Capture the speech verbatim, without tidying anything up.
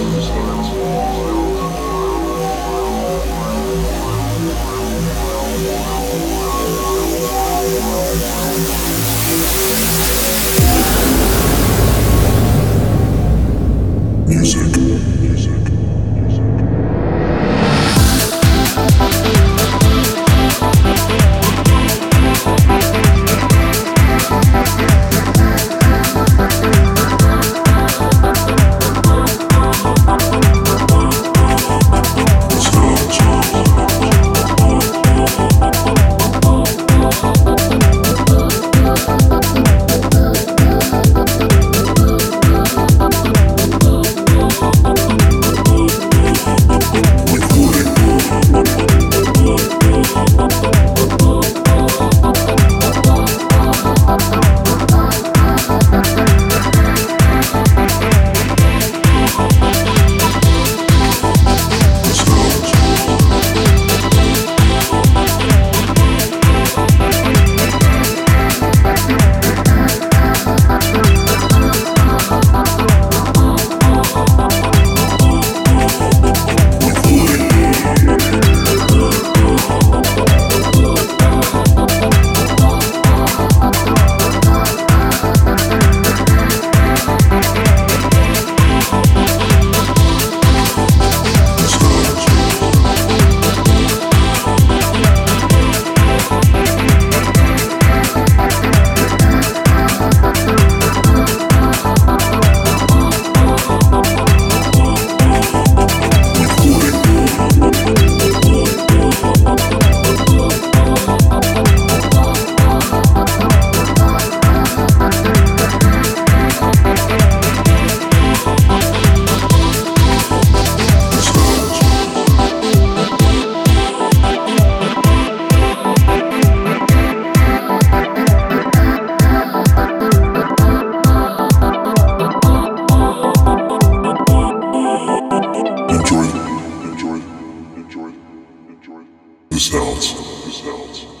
Enjoy. Enjoy. Enjoy. The sounds. The sounds.